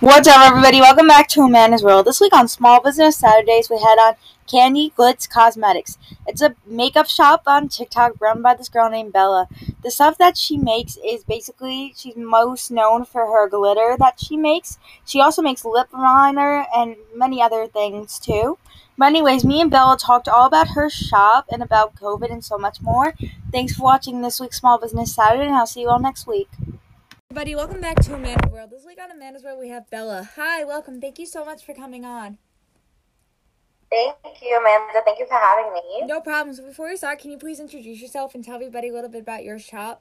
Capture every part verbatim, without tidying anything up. What's up, everybody? Welcome back to Amanda's World. This week on Small Business Saturdays, we had on Candy Glitz Cosmetics. It's a makeup shop on TikTok run by this girl named Bella. The stuff that she makes is basically, she's most known for her glitter that she makes. She also makes lip liner and many other things, too. But anyways, me and Bella talked all about her shop and about COVID and so much more. Thanks for watching this week's Small Business Saturday, and I'll see you all next week. Everybody, welcome back to Amanda's World. This week on Amanda's World, we have Bella. Hi, welcome. Thank you so much for coming on. Thank you, Amanda. Thank you for having me. No problem. So before we start, can you please introduce yourself and tell everybody a little bit about your shop?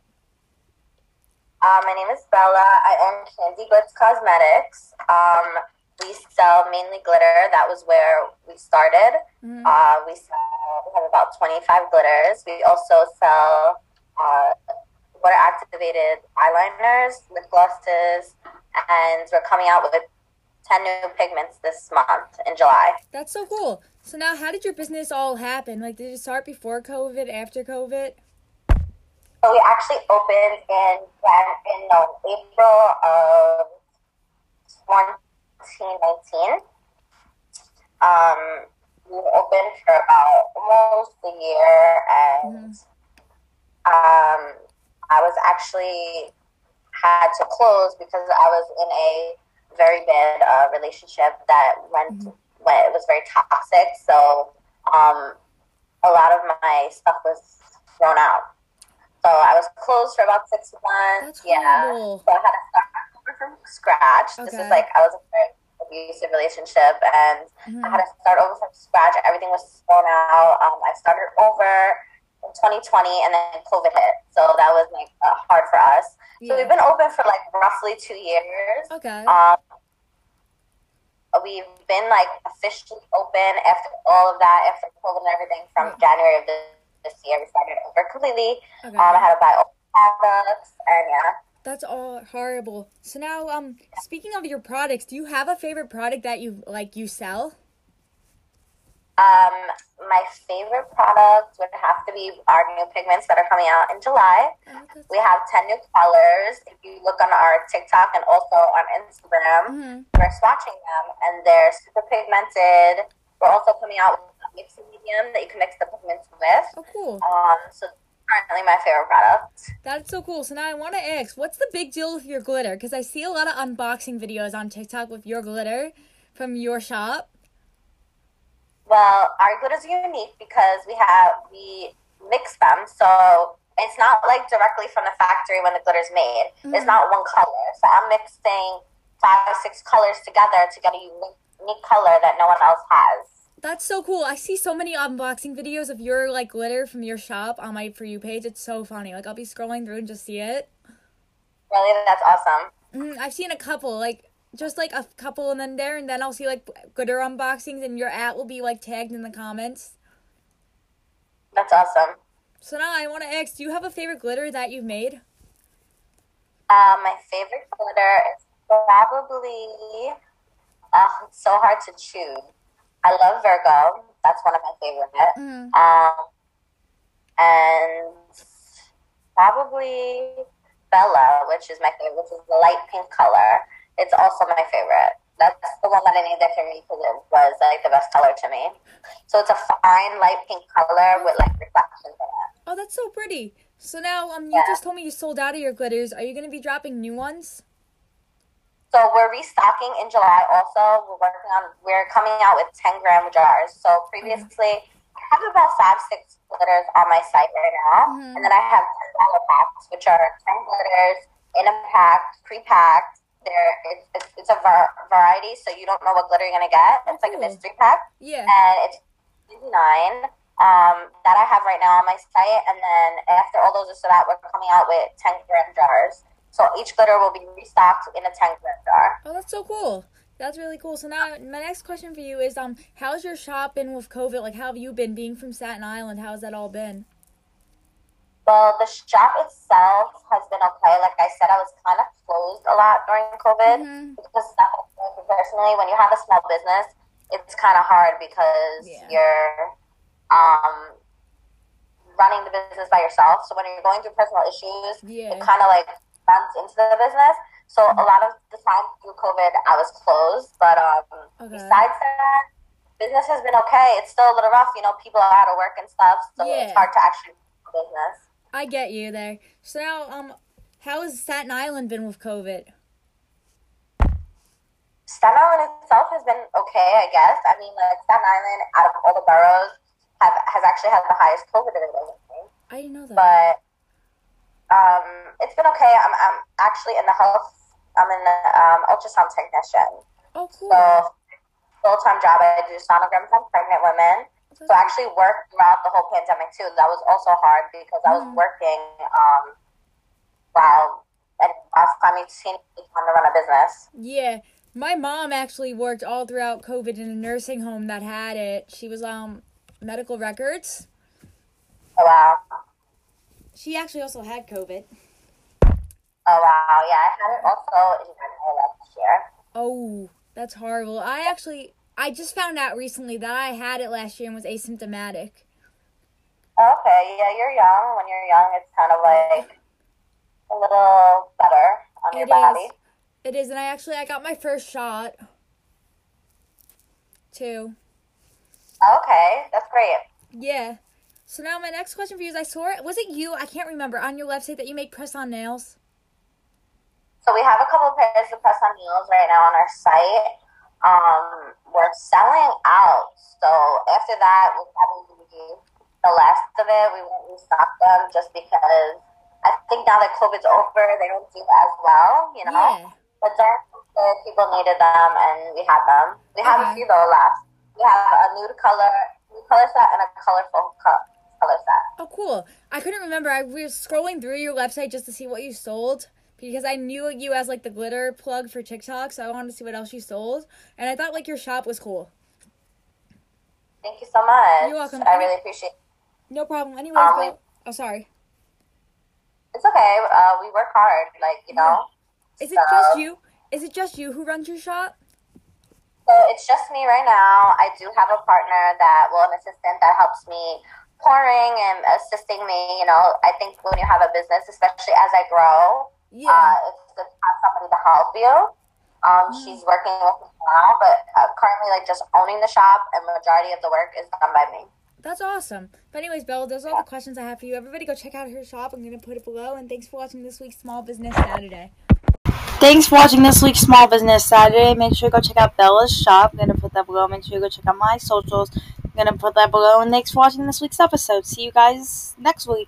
Uh, my name is Bella. I own Candy Glitz Cosmetics. Um, we sell mainly glitter. That was where we started. Mm-hmm. uh, we, sell, we have about twenty-five glitters. We also sell Uh, water-activated eyeliners, lip glosses, and we're coming out with ten new pigments this month in July. That's so cool. So now, how did your business all happen? Like, did it start before COVID, after COVID? So we actually opened in, in no, April of twenty nineteen. Um, we were open for about almost a year, and mm-hmm. um. I was actually had to close because I was in a very bad uh, relationship that went mm-hmm. when it was very toxic. So um, a lot of my stuff was thrown out. So I was closed for about six months. That's yeah, horrible. So I had to start from scratch. Okay. This is like I was in a very abusive relationship, and mm-hmm. I had to start over from scratch. Everything was thrown out. Um, I started over in twenty twenty, and then COVID hit, so that was like uh, hard for us. Yeah. So we've been open for like roughly two years. Okay. Um, we've been like officially open after all of that, after COVID and everything, from mm-hmm. January of this, this year. We started over completely. Okay. Um, I had to buy all products, and yeah. That's all horrible. So now, um, speaking of your products, do you have a favorite product that you like you sell? Um, my favorite product would have to be our new pigments that are coming out in July. Oh, we have ten new colors. If you look on our TikTok and also on Instagram, mm-hmm. we're swatching them, and they're super pigmented. We're also coming out with a mixing medium that you can mix the pigments with. Oh, cool. Um, so currently my favorite product. That's so cool. So now I want to ask, what's the big deal with your glitter? Because I see a lot of unboxing videos on TikTok with your glitter from your shop. Well, our glitters are unique because we have, we mix them, so it's not like directly from the factory when the glitter's made. Mm-hmm. It's not one color, so I'm mixing five, six colors together to get a unique color that no one else has. That's so cool. I see so many unboxing videos of your, like, glitter from your shop on my For You page. It's so funny. Like, I'll be scrolling through and just see it. Really? That's awesome. Mm-hmm. I've seen a couple, like, just like a couple and then there, and then I'll see like glitter unboxings, and your at will be like tagged in the comments. That's awesome. So now I want to ask, do you have a favorite glitter that you've made? Uh, my favorite glitter is probably, uh, it's so hard to choose. I love Virgo. That's one of my favorite. Mm-hmm. Um, and probably Bella, which is my favorite, which is the light pink color. It's also my favorite. That's the one that I needed for me because it was like the best color to me. So it's a fine light pink color with like reflections in it. Oh, that's so pretty. So now um, you yeah. just told me you sold out of your glitters. Are you going to be dropping new ones? So we're restocking in July also. We're working on, we're coming out with ten gram jars. So previously, mm-hmm. I have about five, six glitters on my site right now. Mm-hmm. And then I have ten dollar packs, which are ten glitters in a pack, pre-packed. There, it's, it's a variety, so you don't know what glitter you're gonna get. It's like a mystery pack. Yeah. And it's ninety-nine dollars um, that I have right now on my site. And then after all those are sold out, we're coming out with ten gram jars. So each glitter will be restocked in a ten gram jar. Oh, that's so cool. That's really cool. So now my next question for you is, um, how's your shop been with COVID? Like, how have you been being from Staten Island? How's that all been? Well, the shop itself has been okay. Like I said, I was kind of closed a lot during COVID. Mm-hmm. Because personally, when you have a small business, it's kind of hard because yeah. you're um, running the business by yourself. So when you're going through personal issues, yeah. it kind of like runs into the business. So mm-hmm. a lot of the time through COVID, I was closed. But um, okay. besides that, business has been okay. It's still a little rough. You know, people are out of work and stuff. So yeah. it's hard to actually do business. I get you there. So now, um, how has Staten Island been with COVID? Staten Island itself has been okay, I guess. I mean, like, Staten Island, out of all the boroughs, have, has actually had the highest COVID rate, I think. I didn't know that. But um, it's been okay. I'm I'm actually in the health, I'm an um, ultrasound technician. Oh, cool. So, full-time job, I do sonograms on pregnant women. So, I actually worked throughout the whole pandemic, too. That was also hard because I was mm. working um, while, and last time you've seen me trying to run a business. Yeah. My mom actually worked all throughout COVID in a nursing home that had it. She was on um, medical records. Oh, wow. She actually also had COVID. Oh, wow. Yeah, I had it also in January last year. Oh, that's horrible. I actually, I just found out recently that I had it last year and was asymptomatic. Okay, yeah, you're young. When you're young, it's kind of like a little better on it your body. Is. It is, and I actually, I got my first shot, too. Okay, that's great. Yeah. So now my next question for you is, I saw it, was it you, I can't remember, on your website that you make press-on nails? So we have a couple of pairs of press-on nails right now on our site. Um, we're selling out, so after that, we'll probably do the last of it. We won't restock them just because I think now that COVID's over, they don't do as well, you know? Yeah. But during COVID, people needed them, and we had them. We have okay. a few, though, left. We have a nude color, nude color set and a colorful color set. Oh, cool. I couldn't remember. I was scrolling through your website just to see what you sold, because I knew you as, like, the glitter plug for TikTok, so I wanted to see what else you sold. And I thought, like, your shop was cool. Thank you so much. You're welcome. I really appreciate it. No problem. Anyways, um, but... oh, sorry. It's okay. Uh, we work hard, like, you yeah. know. Is it so, just you? Is it just you who runs your shop? So it's just me right now. I do have a partner that, well, an assistant that helps me pouring and assisting me. You know, I think when you have a business, especially as I grow, yeah. uh, it's good to have somebody to help you. Um, mm. She's working with me now, but uh, currently, like, just owning the shop and the majority of the work is done by me. That's awesome. But anyways, Bella, those are all the questions I have for you. Everybody go check out her shop. I'm going to put it below. And thanks for watching this week's Small Business Saturday. Thanks for watching this week's Small Business Saturday. Make sure you go check out Bella's shop. I'm going to put that below. Make sure you go check out my socials. I'm going to put that below. And thanks for watching this week's episode. See you guys next week.